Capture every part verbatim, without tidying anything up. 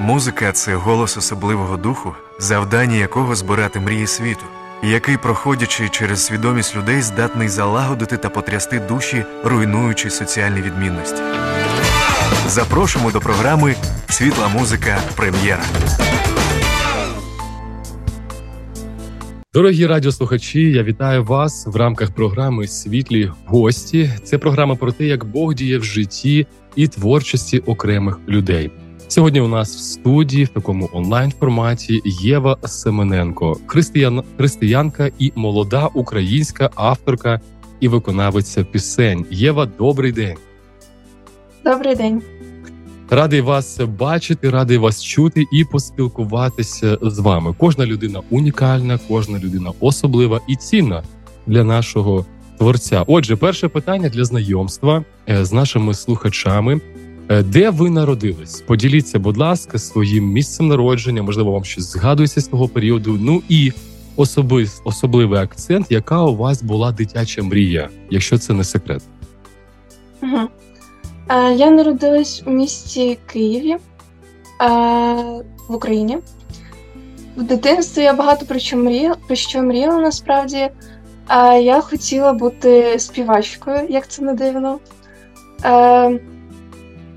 Музика – це голос особливого духу, завдання якого збирати мрії світу, який, проходячи через свідомість людей, здатний залагодити та потрясти душі, руйнуючи соціальні відмінності. Запрошуємо до програми «Світла музика. Прем'єра». Дорогі радіослухачі, я вітаю вас в рамках програми «Світлі гості». Це програма про те, як Бог діє в житті і творчості окремих людей. Сьогодні у нас в студії в такому онлайн-форматі Єва Семененко, християн, християнка і молода українська авторка і виконавиця пісень. Єва, добрий день. Добрий день. Радий вас бачити, радий вас чути і поспілкуватися з вами. Кожна людина унікальна, кожна людина особлива і цінна для нашого творця. Отже, перше питання для знайомства з нашими слухачами. Де ви народились? Поділіться, будь ласка, своїм місцем народження, можливо, вам щось згадується з того періоду. Ну і особис, особливий акцент, яка у вас була дитяча мрія, якщо це не секрет. Угу. Я народилась у місті Києві, в Україні. В дитинстві я багато про що мріяла, про що мріяла насправді. Я хотіла бути співачкою, як це не дивно.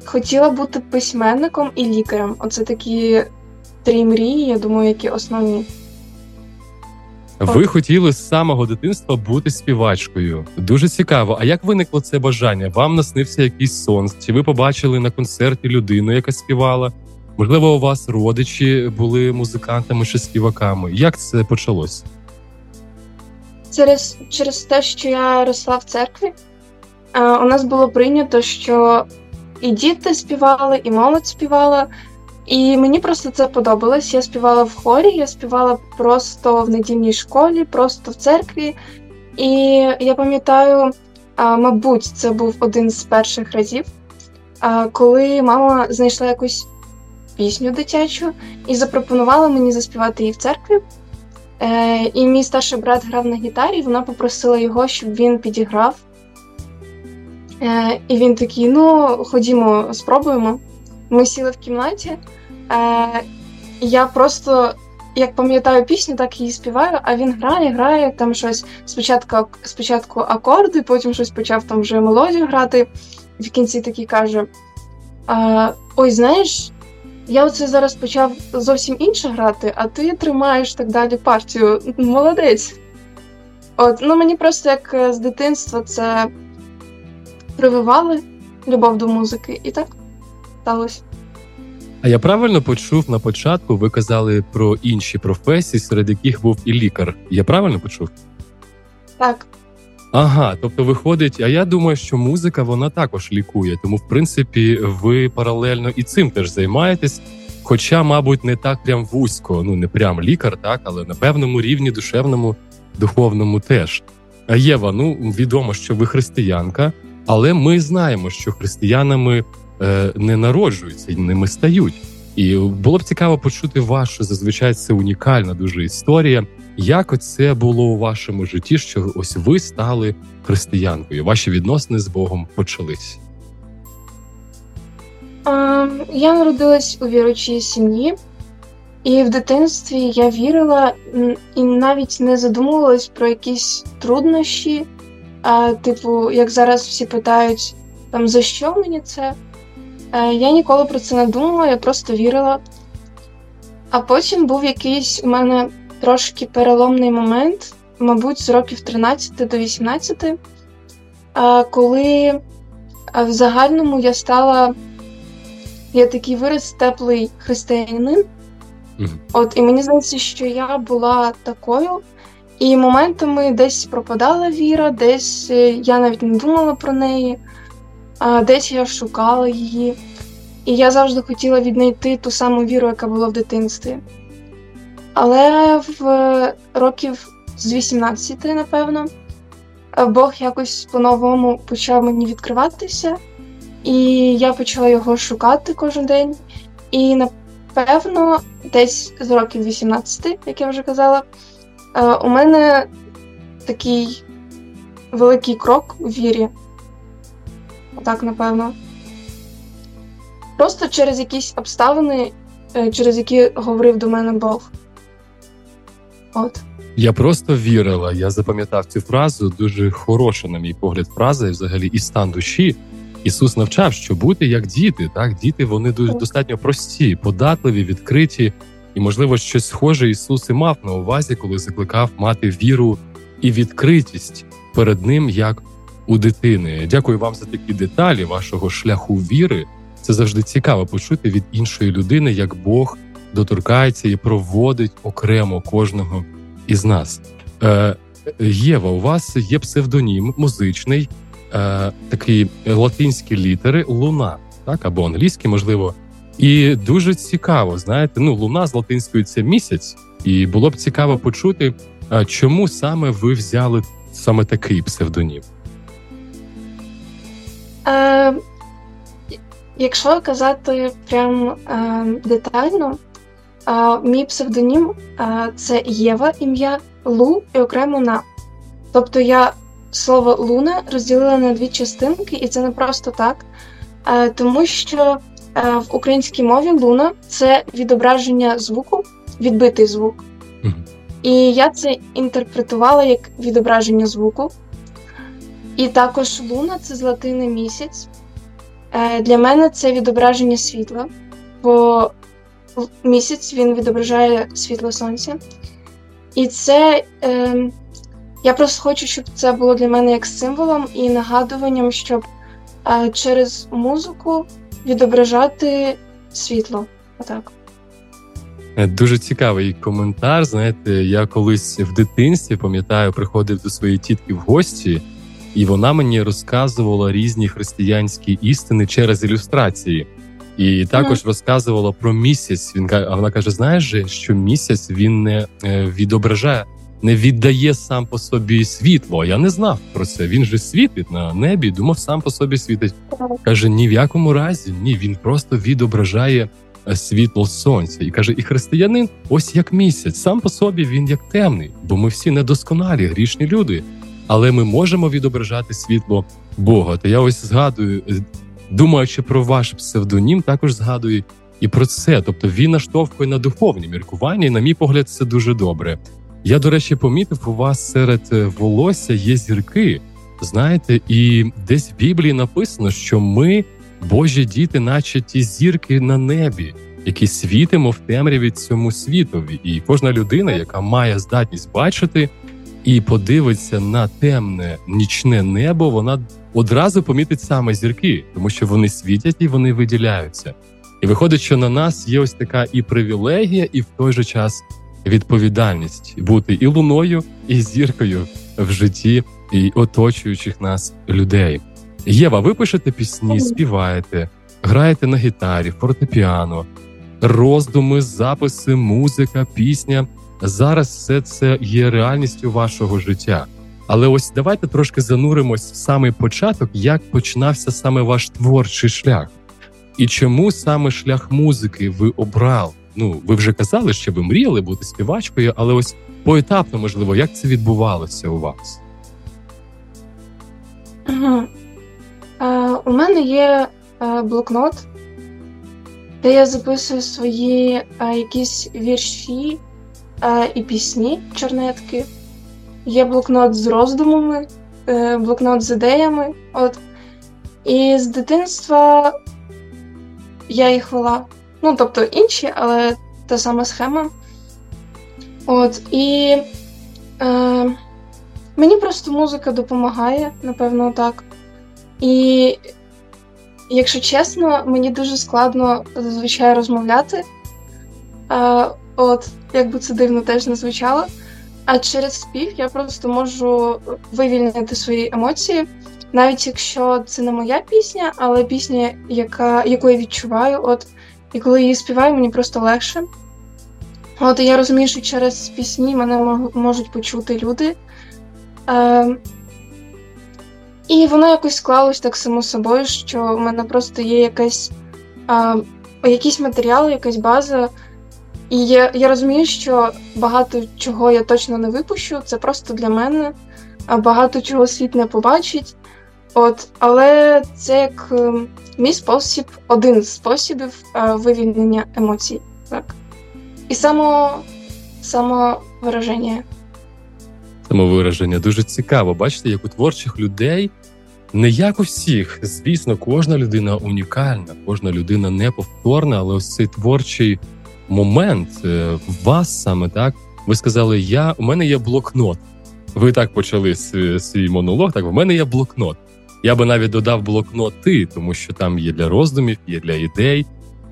Хотіла бути письменником і лікарем. Оце такі три мрії, я думаю, які основні. Ви хотіли з самого дитинства бути співачкою. Дуже цікаво. А як виникло це бажання? Вам наснився якийсь сон? Чи ви побачили на концерті людину, яка співала? Можливо, у вас родичі були музикантами чи співаками? Як це почалось? Через, через те, що я росла в церкві, у нас було прийнято, що і діти співали, і молодь співала. І мені просто це подобалось. Я співала в хорі, я співала просто в недільній школі, просто в церкві. І я пам'ятаю, мабуть, це був один з перших разів, коли мама знайшла якусь пісню дитячу і запропонувала мені заспівати її в церкві. І мій старший брат грав на гітарі, вона попросила його, щоб він підіграв. І він такий, ну, ходімо, спробуємо. Ми сіли в кімнаті, я просто, як пам'ятаю пісню, так її співаю, а він грає, грає, там щось, спочатку, спочатку акорди, потім щось почав там вже мелодію грати, в кінці такий каже, ой, знаєш, я оце зараз почав зовсім інше грати, а ти тримаєш так далі партію, молодець. От, ну мені просто як з дитинства це прививали, любов до музики, і так. Сталося. А я правильно почув на початку, ви казали про інші професії, серед яких був і лікар. Я правильно почув? Так. Ага, тобто виходить, а я думаю, що музика, вона також лікує, тому, в принципі, ви паралельно і цим теж займаєтесь, хоча, мабуть, не так прям вузько, ну, не прям лікар, так, але на певному рівні душевному, духовному теж. А Єва, ну, відомо, що ви християнка, але ми знаємо, що християнами не народжуються, ними стають. І було б цікаво почути вашу, зазвичай це унікальна дуже історія. Як оце було у вашому житті, що ось ви стали християнкою? Ваші відносини з Богом почались? Я народилась у віруючій сім'ї. І в дитинстві я вірила і навіть не задумувалась про якісь труднощі. Типу, як зараз всі питають, там, за що мені це? Я ніколи про це не думала, я просто вірила. А потім був якийсь у мене трошки переломний момент, мабуть, з років тринадцяти до вісімнадцяти, коли в загальному я стала, я такий вираз, теплий християнин. Mm-hmm. От, і мені здається, що я була такою, і моментами десь пропадала віра, десь я навіть не думала про неї. Десь я шукала її, і я завжди хотіла віднайти ту саму віру, яка була в дитинстві. Але в років з вісімнадцяти, напевно, Бог якось по-новому почав мені відкриватися, і я почала його шукати кожен день. І, напевно, десь з років вісімнадцяти, як я вже казала, у мене такий великий крок у вірі. Так, напевно. Просто через якісь обставини через які говорив до мене Бог. От. Я просто вірила, я запам'ятав цю фразу, дуже хороша, на мій погляд, фраза, і взагалі і стан душі. Ісус навчав, що бути як діти, так? Діти, вони дуже достатньо прості, податливі, відкриті, і, можливо, щось схоже Ісус і мав на увазі, коли закликав мати віру і відкритість перед Ним, як у дитини. Дякую вам за такі деталі вашого шляху віри. Це завжди цікаво почути від іншої людини, як Бог доторкається і проводить окремо кожного із нас. Е, Єва, у вас є псевдонім музичний, е, такі латинські літери «Луна», так, або англійські, можливо. І дуже цікаво, знаєте, ну, «Луна» з латинською – це «місяць», і було б цікаво почути, чому саме ви взяли саме такий псевдонім? Е, якщо казати прям е, детально, е, мій псевдонім е, – це Єва, ім'я, Лу і окремо На. Тобто я слово «Луна» розділила на дві частинки, і це не просто так, е, тому що е, в українській мові «Луна» – це відображення звуку, відбитий звук. Mm-hmm. І я це інтерпретувала як відображення звуку. І також «Луна» – це з латини «місяць». Для мене це відображення світла, бо місяць, він відображає світло сонця. І це... Е, я просто хочу, щоб це було для мене як символом і нагадуванням, щоб е, через музику відображати світло. Отак. Дуже цікавий коментар, знаєте, я колись в дитинстві, пам'ятаю, приходив до своєї тітки в гості, і вона мені розказувала різні християнські істини через ілюстрації. І також mm. розказувала про місяць. Він, а вона каже, знаєш же, що місяць він не відображає, не віддає сам по собі світло. Я не знав про це. Він же світить на небі, думав, сам по собі світить. Каже, ні в якому разі, ні, він просто відображає світло сонця. І каже, і християнин ось як місяць. Сам по собі він як темний, бо ми всі недосконалі, грішні люди. Але ми можемо відображати світло Бога. Та я ось згадую, думаючи про ваш псевдонім, також згадую і про це. Тобто він наштовхує на духовні міркування, і, на мій погляд, це дуже добре. Я, до речі, помітив, у вас серед волосся є зірки, знаєте, і десь в Біблії написано, що ми, Божі діти, наче ті зірки на небі, які світимо в темряві цьому світові. І кожна людина, яка має здатність бачити, і подивиться на темне нічне небо, вона одразу помітить саме зірки, тому що вони світять і вони виділяються. І виходить, що на нас є ось така і привілегія, і в той же час відповідальність бути і луною, і зіркою в житті і оточуючих нас людей. Єва, ви пишете пісні, співаєте, граєте на гітарі, фортепіано, роздуми, записи, музика, пісня. Зараз все це є реальністю вашого життя. Але ось давайте трошки зануримось в самий початок, як починався саме ваш творчий шлях. І чому саме шлях музики ви обрали? Ну, ви вже казали, що ви мріяли бути співачкою, але ось поетапно, можливо, як це відбувалося у вас? Угу. Е, у мене є е, блокнот, де я записую свої е, якісь вірші, і пісні, чорнетки. Є блокнот з роздумами, блокнот з ідеями. От. І з дитинства я їх вела. Ну, тобто інші, але та сама схема. От. І е, мені просто музика допомагає, напевно, так. І, якщо чесно, мені дуже складно зазвичай розмовляти. Е, От, як би це дивно теж не звучало. А через спів я просто можу вивільнити свої емоції, навіть якщо це не моя пісня, але пісня, яка, яку я відчуваю. От, і коли її співаю, мені просто легше. От, і я розумію, що через пісні мене можуть почути люди. Е, і воно якось склалось так само собою, що в мене просто є якась, е, якийсь матеріал, якась база. І я, я розумію, що багато чого я точно не випущу, це просто для мене, а багато чого світ не побачить. От, але це як мій спосіб, один з способів вивільнення емоцій. і само, самовираження. Самовираження. Дуже цікаво. Бачите, як у творчих людей, не як у всіх. Звісно, кожна людина унікальна, кожна людина неповторна, але ось цей творчий момент в вас саме, так? Ви сказали, я, у мене є блокнот. Ви так почали свій монолог, так, у мене є блокнот. Я би навіть додав блокноти, тому що там є для роздумів, є для ідей,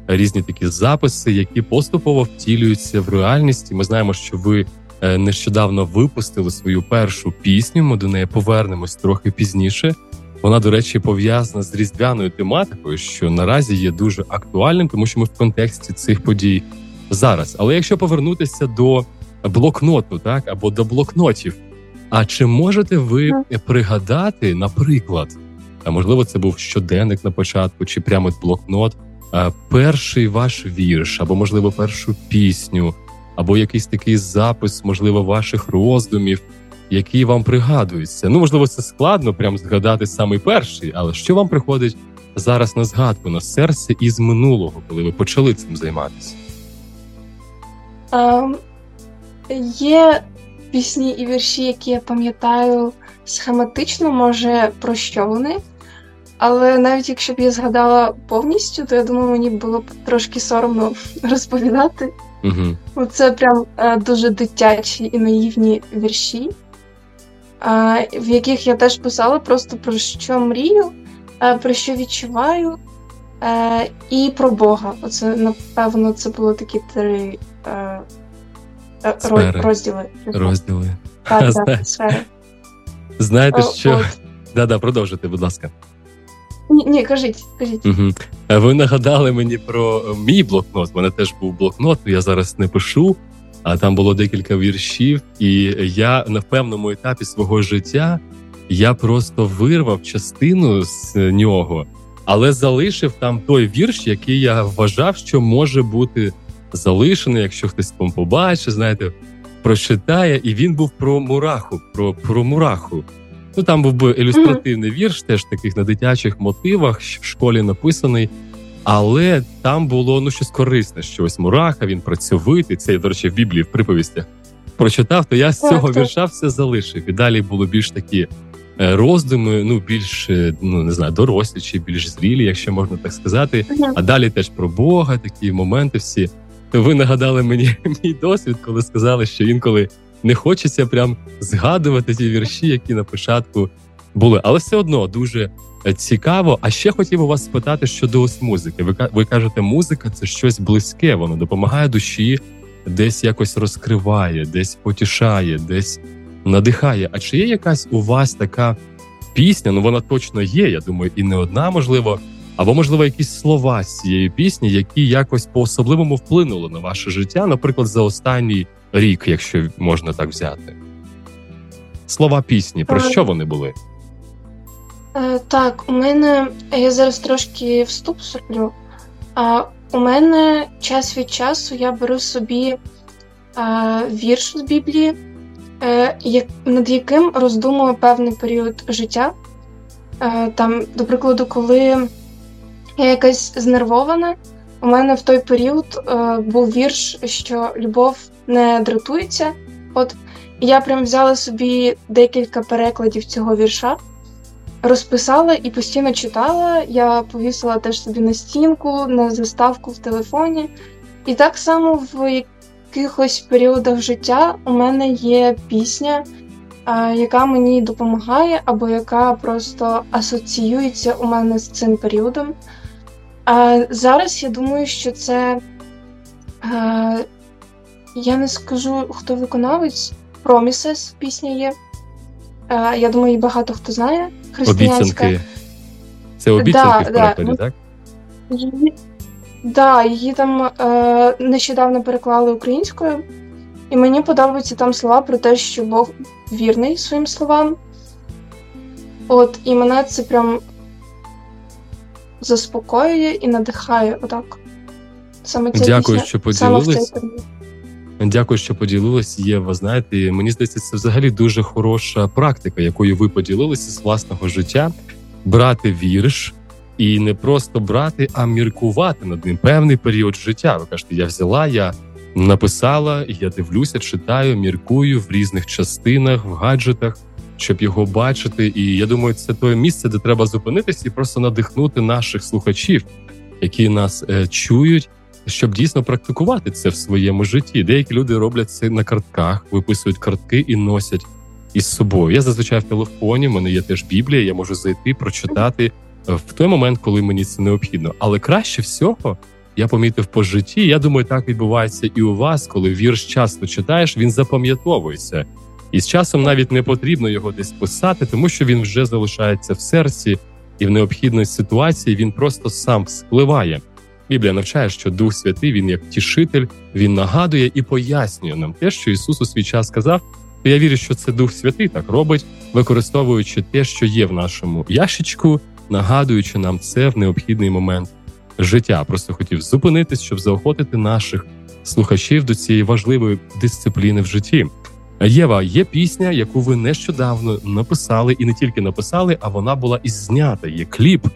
різні такі записи, які поступово втілюються в реальність. І ми знаємо, що ви нещодавно випустили свою першу пісню, ми до неї повернемось трохи пізніше. Вона, до речі, пов'язана з різдвяною тематикою, що наразі є дуже актуальним, тому що ми в контексті цих подій зараз. Але якщо повернутися до блокноту, так, або до блокнотів, а чи можете ви пригадати, наприклад, а можливо це був щоденник на початку, чи прямо блокнот, перший ваш вірш, або, можливо, першу пісню, або якийсь такий запис, можливо, ваших роздумів, який вам пригадується? Ну, можливо, це складно прям згадати самий перший, але що вам приходить зараз на згадку, на серце із минулого, коли ви почали цим займатися? Um, є пісні і вірші, які я пам'ятаю схематично, може, про що вони. Але навіть якщо б я згадала повністю, то я думаю, мені було б трошки соромно розповідати. Угу. Це прям дуже дитячі і наївні вірші, в яких я теж писала просто про що мрію, про що відчуваю і про Бога. Оце, напевно, це було такі три Сфери. розділи. Розділи. Так, так, сфери. Знаєте, що... Да-да, продовжуйте, будь ласка. Ні, ні, кажіть, кажіть. Угу. Ви нагадали мені про мій блокнот. У мене теж був блокнот, я зараз не пишу, а там було декілька віршів, і я на певному етапі свого життя я просто вирвав частину з нього, але залишив там той вірш, який я вважав, що може бути залишений, якщо хтось там побачить, знаєте, прочитає, і він був про мураху, про, про мураху. Ну, там був би ілюстративний вірш, теж таких на дитячих мотивах, в школі написаний, але там було, ну, щось корисне, що ось мураха, він працьовитий, це, до речі, в Біблії, в приповістях прочитав, то я з цього так, вірша все залишив. І далі було більш такі роздуми, ну, більш, ну, не знаю, дорослі чи більш зрілі, якщо можна так сказати, а далі теж про Бога, такі моменти всі. То ви нагадали мені мій досвід, коли сказали, що інколи не хочеться прям згадувати ті вірші, які на початку були. Але все одно дуже цікаво. А ще хотів у вас спитати щодо ось музики. Ви, ви кажете, музика – це щось близьке, воно допомагає душі, десь якось розкриває, десь потішає, десь надихає. А чи є якась у вас така пісня, ну вона точно є, я думаю, і не одна, можливо, або, можливо, якісь слова з цієї пісні, які якось по-особливому вплинули на ваше життя, наприклад, за останній рік, якщо можна так взяти. Слова пісні, про що вони були? Так, у мене, я зараз трошки вступ зроблю, а у мене час від часу я беру собі вірш з Біблії, над яким роздумую певний період життя. Там, до прикладу, коли я якась знервована, у мене в той період був вірш, що любов не дратується. От я прям взяла собі декілька перекладів цього вірша, розписала і постійно читала. Я повісила теж собі на стінку, на заставку в телефоні. І так само в якихось періодах життя у мене є пісня, яка мені допомагає, або яка просто асоціюється у мене з цим періодом. А зараз я думаю, що це... Я не скажу, хто виконавець. Promises пісня є. Я думаю, її багато хто знає. Християнська. Обіцянки. Це обіцянки да, в перекладі, да. Так? Так, її... Да, її там нещодавно переклали українською. І мені подобаються там слова про те, що Бог вірний своїм словам. От, і мене це прям заспокоює і надихає. Отак. Саме ця Дякую, пісня. Що поділились. Дякую, що поділились, Єва. Знаєте, мені здається, це взагалі дуже хороша практика, якою ви поділилися з власного життя. Брати вірш і не просто брати, а міркувати над ним певний період життя. Ви кажете, я взяла, я написала, і я дивлюся, читаю, міркую в різних частинах, в гаджетах, щоб його бачити. І я думаю, це те місце, де треба зупинитись і просто надихнути наших слухачів, які нас е, чують, щоб дійсно практикувати це в своєму житті. Деякі люди роблять це на картках, виписують картки і носять із собою. Я зазвичай в телефоні, в мене є теж Біблія, я можу зайти, прочитати в той момент, коли мені це необхідно. Але краще всього, я помітив по житті, я думаю, так відбувається і у вас, коли вірш часто читаєш, він запам'ятовується. І з часом навіть не потрібно його десь писати, тому що він вже залишається в серці, і в необхідній ситуації він просто сам спливає. Біблія навчає, що Дух Святий, він як тішитель, він нагадує і пояснює нам те, що Ісус у свій час сказав. То я вірю, що це Дух Святий так робить, використовуючи те, що є в нашому ящичку, нагадуючи нам це в необхідний момент життя. Просто хотів зупинитись, щоб заохотити наших слухачів до цієї важливої дисципліни в житті. Єва, є пісня, яку ви нещодавно написали, і не тільки написали, а вона була і знята. Є кліп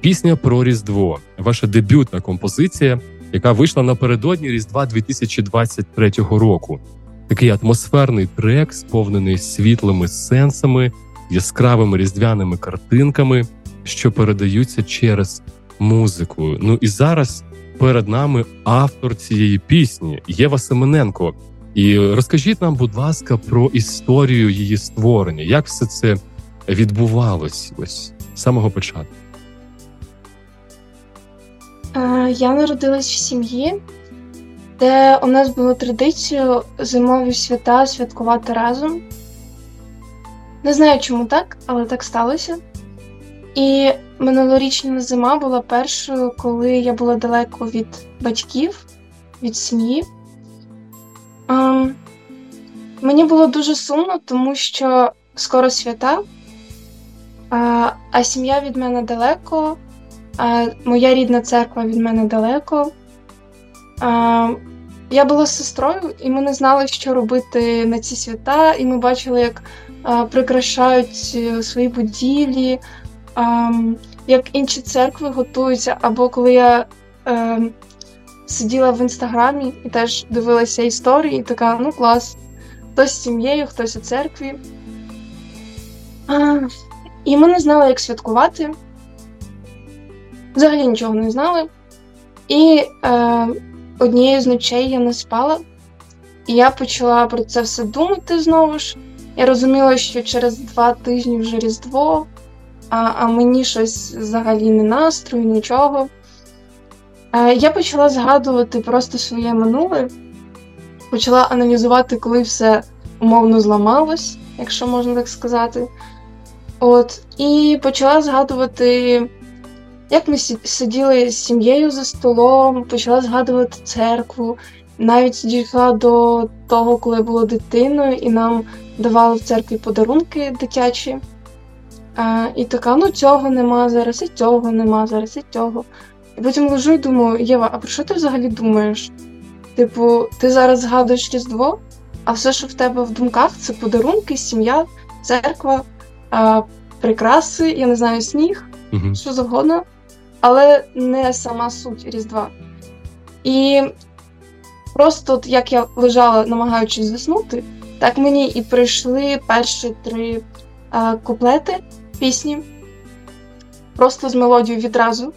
«Пісня про Різдво», ваша дебютна композиція, яка вийшла напередодні Різдва дві тисячі двадцять третього року. Такий атмосферний трек, сповнений світлими сенсами, яскравими різдвяними картинками, що передаються через музику. Ну і зараз перед нами автор цієї пісні Єва Семененко. І розкажіть нам, будь ласка, про історію її створення. Як все це відбувалось ось з самого початку? Я народилась в сім'ї, де у нас було традицію зимові свята святкувати разом. Не знаю, чому так, але так сталося. І минулорічна зима була першою, коли я була далеко від батьків, від сім'ї. А, мені було дуже сумно, тому що скоро свята, а, а сім'я від мене далеко, а, моя рідна церква від мене далеко. А, я була з сестрою, і ми не знали, що робити на ці свята, і ми бачили, як а, прикрашають свої будівлі, а, як інші церкви готуються, або коли я... А, сиділа в Інстаграмі і теж дивилася історії, і така, ну клас, хтось з сім'єю, хтось у церкві. А, і ми не знали, як святкувати. Взагалі нічого не знали. І е, однією з ночей я не спала. І я почала про це все думати знову ж. Я розуміла, що через два тижні вже Різдво, а, а мені щось взагалі не настрою, нічого. Я почала згадувати просто своє минуле, почала аналізувати, коли все умовно зламалось, якщо можна так сказати. От, і почала згадувати, як ми сиділи з сім'єю за столом, почала згадувати церкву, навіть дійшла до того, коли я була дитиною, і нам давали в церкві подарунки дитячі. І така, ну цього нема зараз, і цього нема зараз, і цього. І потім лежу і думаю, Єва, а про що ти взагалі думаєш? Типу, ти зараз згадуєш Різдво, а все, що в тебе в думках, це подарунки, сім'я, церква, а, прикраси, я не знаю, сніг, угу. що завгодно, але не сама суть Різдва. І просто от як я лежала, намагаючись заснути, так мені і прийшли перші три а, куплети пісні, просто з мелодією відразу.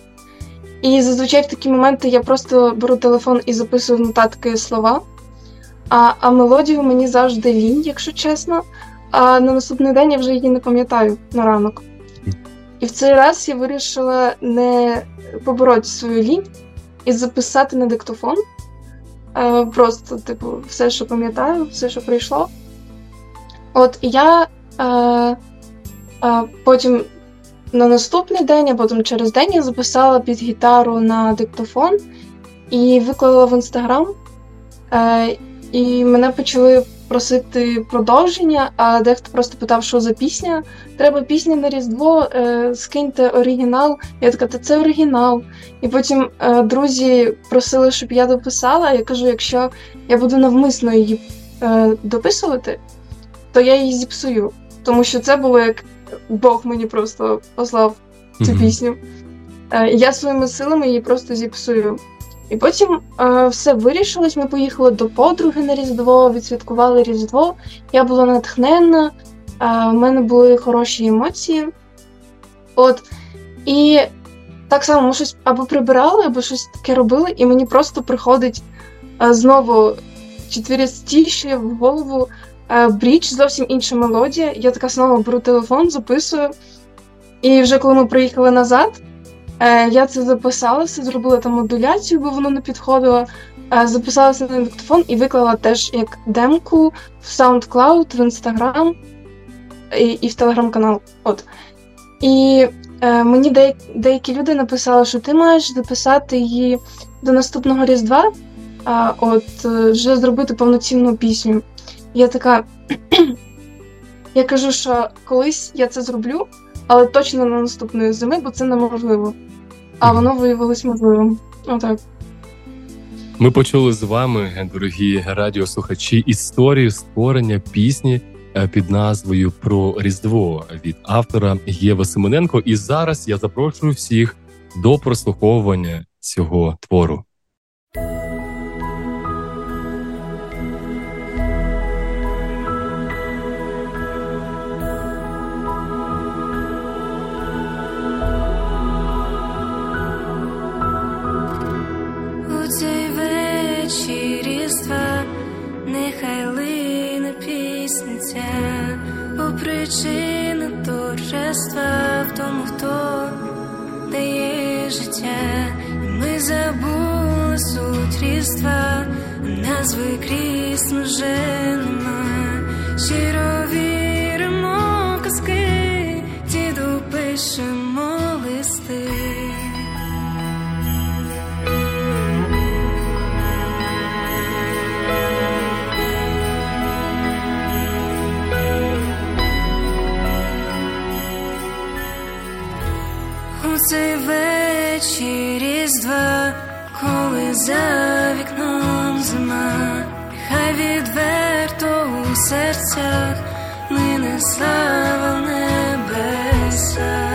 І зазвичай в такі моменти я просто беру телефон і записую в нотатки слова, а, а мелодію мені завжди лінь, якщо чесно, а на наступний день я вже її не пам'ятаю на ранок. І в цей раз я вирішила не побороти свою лінь і записати на диктофон, а, просто, типу, все, що пам'ятаю, все, що прийшло. От, і я а, а, потім... На наступний день, а потім через день я записала під гітару на диктофон і виклала в Instagram. Е, і мене почали просити продовження, а дехто просто питав, що за пісня. Треба пісня на Різдво, е, скиньте оригінал. Я така, та це оригінал. І потім е, друзі просили, щоб я дописала. Я кажу, якщо я буду навмисно її е, дописувати, то я її зіпсую. Тому що це було як Бог мені просто послав цю mm-hmm. пісню. Я своїми силами її просто зіпсую. І потім е, все вирішилось, ми поїхали до подруги на Різдво, відсвяткували Різдво. Я була натхненна, е, в мене були хороші емоції. От. І так само ми щось або прибирали, або щось таке робили, і мені просто приходить е, знову чотиристіше в голову е, бріч, зовсім інша мелодія. Я така знову беру телефон, записую. І вже коли ми приїхали назад, я це записала, все зробила там модуляцію, бо воно не підходило, записалася на диктофон і виклала теж як демку в SoundCloud, в Instagram і, і в Telegram канал. От. І е, мені деякі, деякі люди написали, що ти маєш записати її до наступного Різдва, а, от, вже зробити повноцінну пісню. Я така, я кажу, що колись я це зроблю, але точно на наступної зими, бо це неможливо. А воно виявилось можливим. Отак. Ми почули з вами, дорогі радіослухачі, історію створення пісні під назвою «Про Різдво» від автора Єви Семененко. І зараз я запрошую всіх до прослуховування цього твору. Нехай лине пісня ця, бо причина торжества в тому, хто дає життя. І ми забули суть Різдва, назви крізь вже нема. Щиро віримо в казки, діду пишемо листи. Цей вечір Різдва, коли за вікном зима, хай відверто у серцях лине слава небеса.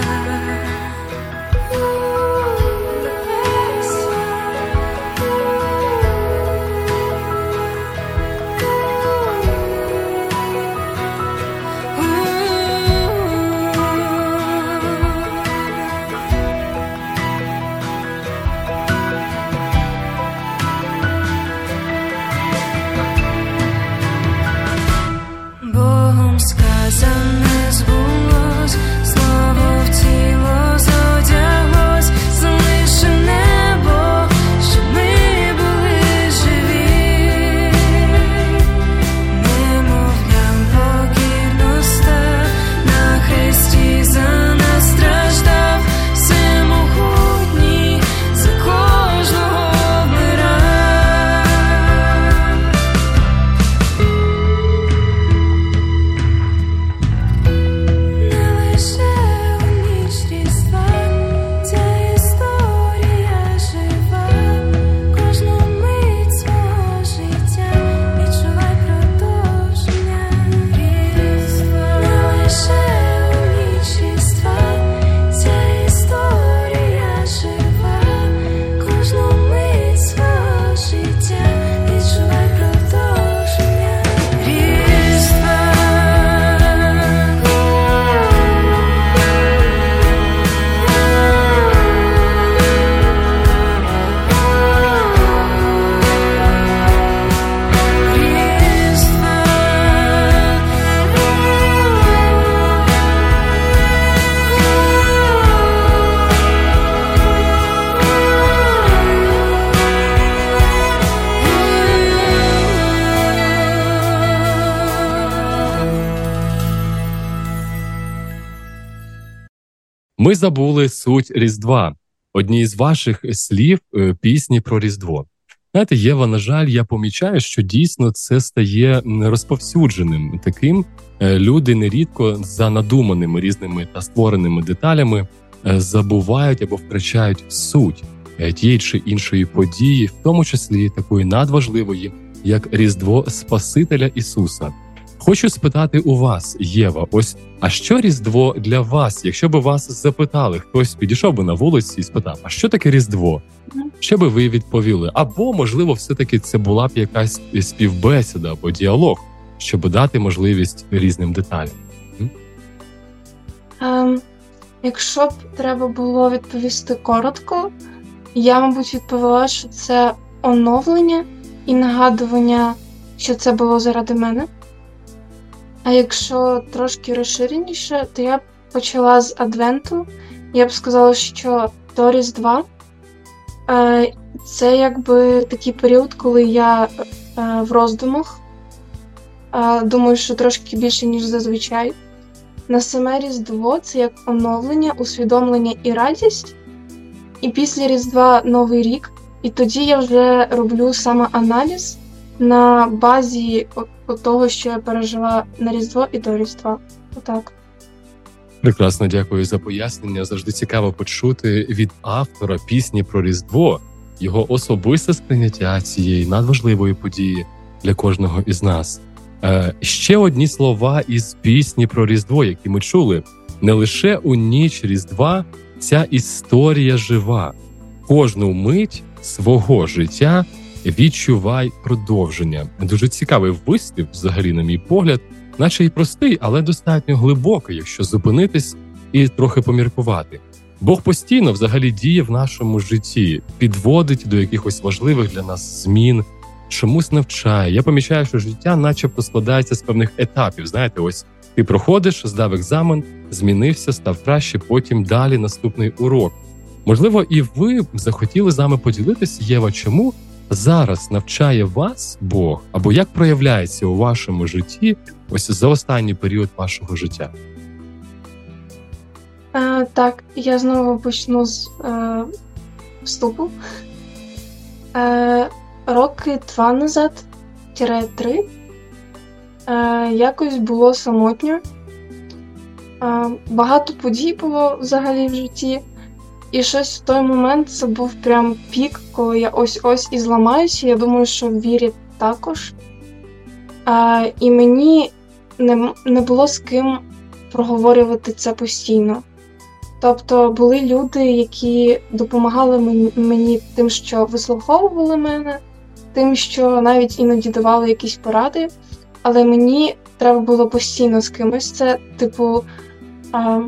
Ми забули суть Різдва. Одні з ваших слів пісні про Різдво. Знаєте, Єва, на жаль, я помічаю, що дійсно це стає розповсюдженим таким. Люди нерідко за надуманими різними та створеними деталями забувають або втрачають суть тієї чи іншої події, в тому числі такої надважливої, як Різдво Спасителя Ісуса. Хочу спитати у вас, Єва, ось, а що Різдво для вас? Якщо б вас запитали, хтось підійшов би на вулиці і спитав, а що таке Різдво? Що би ви відповіли? Або, можливо, все-таки це була б якась співбесіда або діалог, щоб дати можливість різним деталям. Ем, якщо б треба було відповісти коротко, я, мабуть, відповіла, що це оновлення і нагадування, що це було заради мене. А якщо трошки розширеніше, то я б почала з Адвенту. Я б сказала, що до Різдва це якби такий період, коли я в роздумах. Думаю, що трошки більше, ніж зазвичай. На саме Різдво це як оновлення, усвідомлення і радість. І після Різдва Новий рік. І тоді я вже роблю саме аналіз на базі того, що я пережила на Різдво і до Різдва. Отак. Прекрасно, дякую за пояснення. Завжди цікаво почути від автора пісні про Різдво його особисте сприйняття цієї надважливої події для кожного із нас. Е, ще одні слова із пісні про Різдво, які ми чули. Не лише у ніч Різдва ця історія жива. Кожну мить свого життя відчувай продовження. Дуже цікавий вислів, взагалі, на мій погляд, наче й простий, але достатньо глибокий, якщо зупинитись і трохи поміркувати. Бог постійно, взагалі, діє в нашому житті, підводить до якихось важливих для нас змін, чомусь навчає. Я помічаю, що життя начебто складається з певних етапів. Знаєте, ось ти проходиш, здав екзамен, змінився, став краще, потім далі наступний урок. Можливо, і ви захотіли з нами поділитись, Єва, чому зараз навчає вас Бог, або як проявляється у вашому житті ось за останній період вашого життя? Е, так, я знову почну з е, вступу. Е, роки два назад, тире три, е, якось було самотньо. Е, багато подій було взагалі в житті. І щось в той момент це був прям пік, коли я ось-ось і зламаюся. Я думаю, що в вірі також. А, і мені не, не було з ким проговорювати це постійно. Тобто були люди, які допомагали мені, мені тим, що вислуховували мене, тим, що навіть іноді давали якісь поради. Але мені треба було постійно з кимось це, типу... А,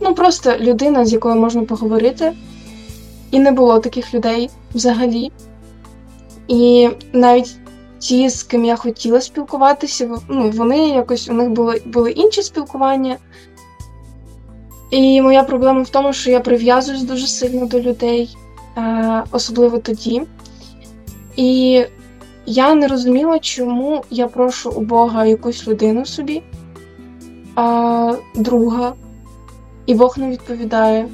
Ну, просто людина, з якою можна поговорити. І не було таких людей взагалі. І навіть ті, з ким я хотіла спілкуватися, ну, вони якось, у них були, були інші спілкування. І моя проблема в тому, що я прив'язуюсь дуже сильно до людей, особливо тоді. І я не розуміла, чому я прошу у Бога якусь людину собі, друга, і Бог не відповідає.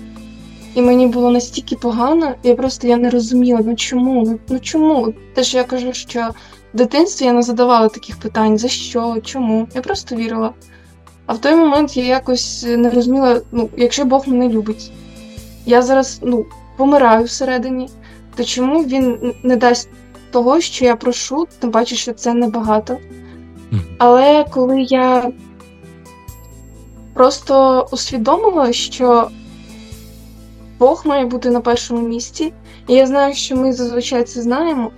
І мені було настільки погано, я просто я не розуміла, ну чому, ну чому? Те, що я кажу, що в дитинстві я не задавала таких питань, за що, чому, я просто вірила. А в той момент я якось не розуміла, ну, якщо Бог мене любить, я зараз, ну, помираю всередині, то чому він не дасть того, що я прошу, тим паче, що це небагато. Але коли я просто усвідомила, що Бог має бути на першому місці. І я знаю, що ми зазвичай це знаємо,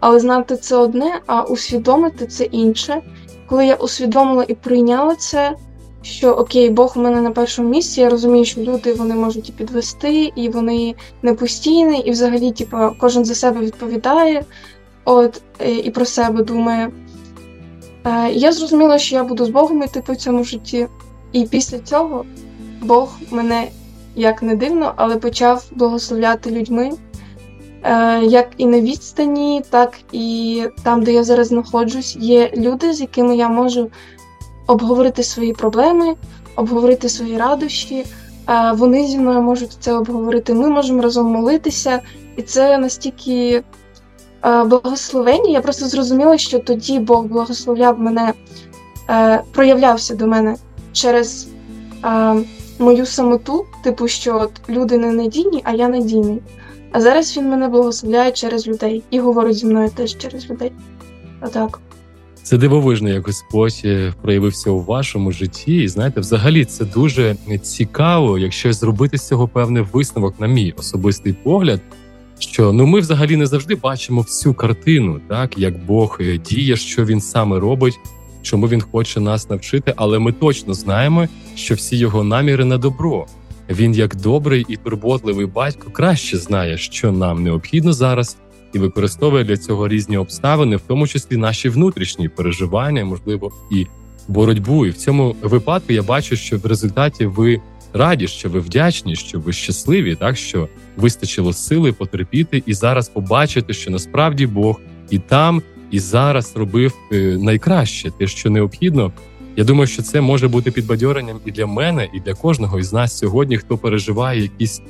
але знати це одне, а усвідомити це інше. Коли я усвідомила і прийняла це, що окей, Бог у мене на першому місці, я розумію, що люди, вони можуть і підвести, і вони не постійні, і взагалі типу, кожен за себе відповідає, от, і про себе думає. Я зрозуміла, що я буду з Богом іти по цьому житті. І після цього Бог мене, як не дивно, але почав благословляти людьми, як і на відстані, так і там, де я зараз знаходжусь, є люди, з якими я можу обговорити свої проблеми, обговорити свої радощі, вони зі мною можуть це обговорити, ми можемо разом молитися, і це настільки благословення. Я просто зрозуміла, що тоді Бог благословляв мене, проявлявся до мене через а, мою самоту, типу, що от, люди не надійні, а я надійний. А зараз він мене благословляє через людей і говорить зі мною теж через людей. Отак. Це дивовижний якось спосіб проявився у вашому житті. І знаєте, взагалі це дуже цікаво, якщо зробити з цього певний висновок, на мій особистий погляд, що ну ми взагалі не завжди бачимо всю картину, так як Бог діє, що Він саме робить, чому Він хоче нас навчити, але ми точно знаємо, що всі його наміри на добро. Він як добрий і турботливий батько краще знає, що нам необхідно зараз, і використовує для цього різні обставини, в тому числі наші внутрішні переживання, можливо, і боротьбу. І в цьому випадку я бачу, що в результаті ви раді, що ви вдячні, що ви щасливі, так що вистачило сили потерпіти і зараз побачити, що насправді Бог і там, і зараз робив найкраще, те, що необхідно. Я думаю, що це може бути підбадьоренням і для мене, і для кожного із нас сьогодні, хто переживає якісь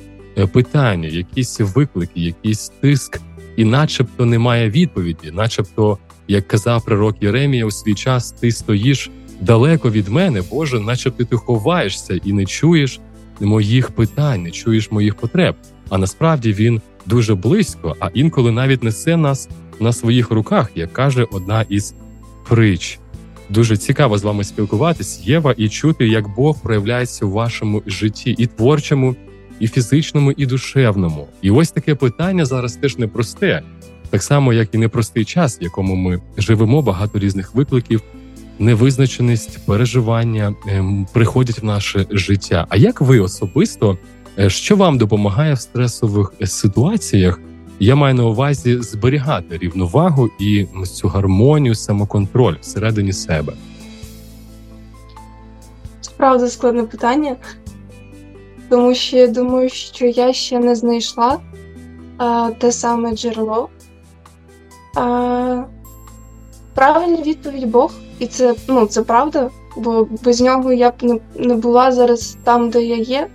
питання, якісь виклики, якийсь тиск, і начебто немає відповіді, начебто, як казав пророк Єремія у свій час, ти стоїш далеко від мене, Боже, начебто ти ховаєшся і не чуєш моїх питань, не чуєш моїх потреб. А насправді він дуже близько, а інколи навіть несе нас на своїх руках, як каже одна із притч. Дуже цікаво з вами спілкуватись, Єва, і чути, як Бог проявляється у вашому житті і творчому, і фізичному, і душевному. І ось таке питання зараз теж непросте. Так само, як і непростий час, в якому ми живемо, багато різних викликів, невизначеність, переживання приходять в наше життя. А як ви особисто, що вам допомагає в стресових ситуаціях? Я маю на увазі зберігати рівновагу і цю гармонію, самоконтроль всередині себе. Справді складне питання. Тому що я думаю, що я ще не знайшла а, те саме джерело. А, правильна відповідь Бог, і це, ну, це правда, бо без нього я б не, не була зараз там, де я є.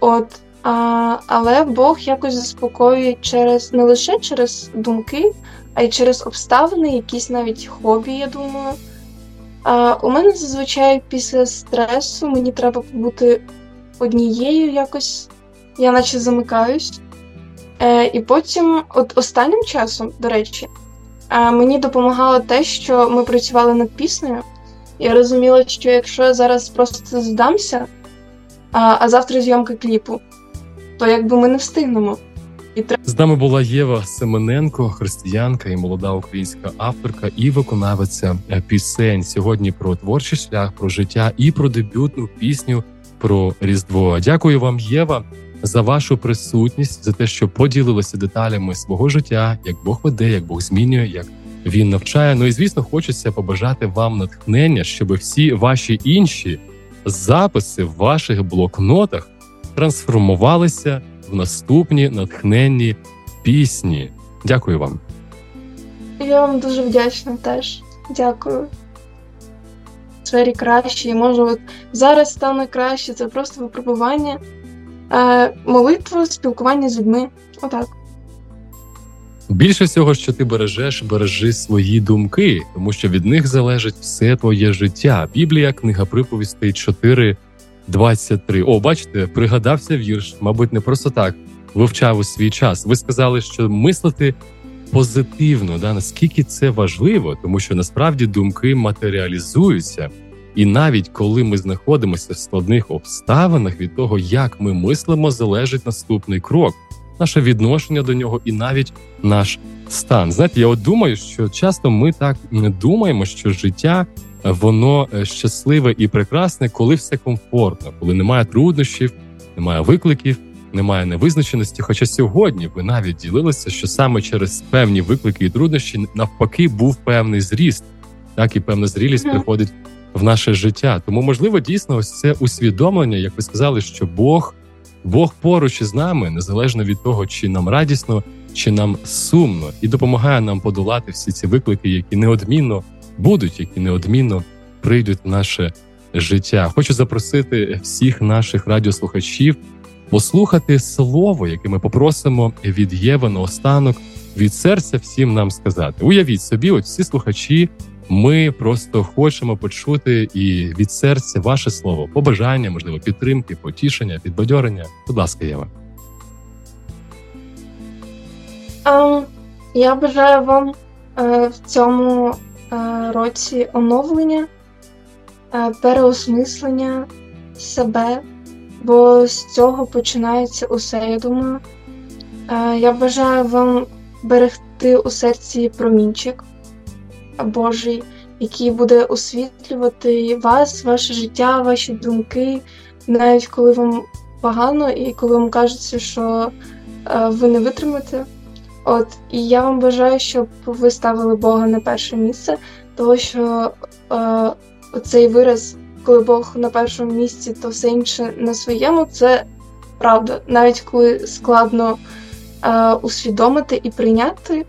От, а, але Бог якось заспокоює через, не лише через думки, а й через обставини, якісь навіть хобі, я думаю. А, у мене зазвичай після стресу мені треба побути однією якось, я наче замикаюсь. Е, і потім, от останнім часом, до речі, е, мені допомагало те, що ми працювали над піснею. Я розуміла, що якщо я зараз просто здамся, а, а завтра зйомка кліпу, то якби ми не встигнемо. І треба... З нами була Єва Семененко, християнка і молода українська авторка і виконавиця пісень. Сьогодні про творчий шлях, про життя і про дебютну пісню про Різдво. Дякую вам, Єва, за вашу присутність, за те, що поділилися деталями свого життя, як Бог веде, як Бог змінює, як Він навчає. Ну і, звісно, хочеться побажати вам натхнення, щоб всі ваші інші записи в ваших блокнотах трансформувалися в наступні натхненні пісні. Дякую вам. Я вам дуже вдячна теж. Дякую. Сфері краще, і може от зараз стане краще, це просто випробування, е, молитва, спілкування з людьми, отак. Більше всього, що ти бережеш, бережи свої думки, тому що від них залежить все твоє життя. Біблія, книга приповістей чотири двадцять три. О, бачите, пригадався вірш, мабуть, не просто так, вивчав у свій час. Ви сказали, що мислити позитивно, да, наскільки це важливо, тому що насправді думки матеріалізуються. І навіть коли ми знаходимося в складних обставинах, від того, як ми мислимо, залежить наступний крок, наше відношення до нього і навіть наш стан. Знаєте, я от думаю, що часто ми так думаємо, що життя, воно щасливе і прекрасне, коли все комфортно, коли немає труднощів, немає викликів, немає невизначеності, хоча сьогодні ви навіть ділилися, що саме через певні виклики і труднощі навпаки був певний зріст, так і певна зрілість приходить в наше життя. Тому, можливо, дійсно ось це усвідомлення, як ви сказали, що Бог, Бог поруч із нами, незалежно від того, чи нам радісно, чи нам сумно, і допомагає нам подолати всі ці виклики, які неодмінно будуть, які неодмінно прийдуть в наше життя. Хочу запросити всіх наших радіослухачів послухати слово, яке ми попросимо від Єви наостанок, від серця всім нам сказати. Уявіть собі, от всі слухачі, ми просто хочемо почути і від серця ваше слово, побажання, можливо, підтримки, потішення, підбадьорення. Будь ласка, Єва. Um, я бажаю вам uh, в цьому році оновлення, переосмислення себе, бо з цього починається усе, я думаю. Я бажаю вам берегти у серці промінчик Божий, який буде освітлювати вас, ваше життя, ваші думки, навіть коли вам погано і коли вам кажеться, що ви не витримаєте. От, і я вам бажаю, щоб ви ставили Бога на перше місце, тому що е, цей вираз, коли Бог на першому місці, то все інше на своєму, це правда. Навіть коли складно е, усвідомити і прийняти,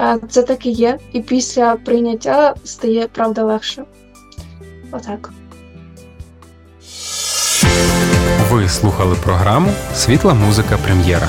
е, це так і є. І після прийняття стає, правда, легше. Отак. Ви слухали програму «Світла музика. Прем'єра».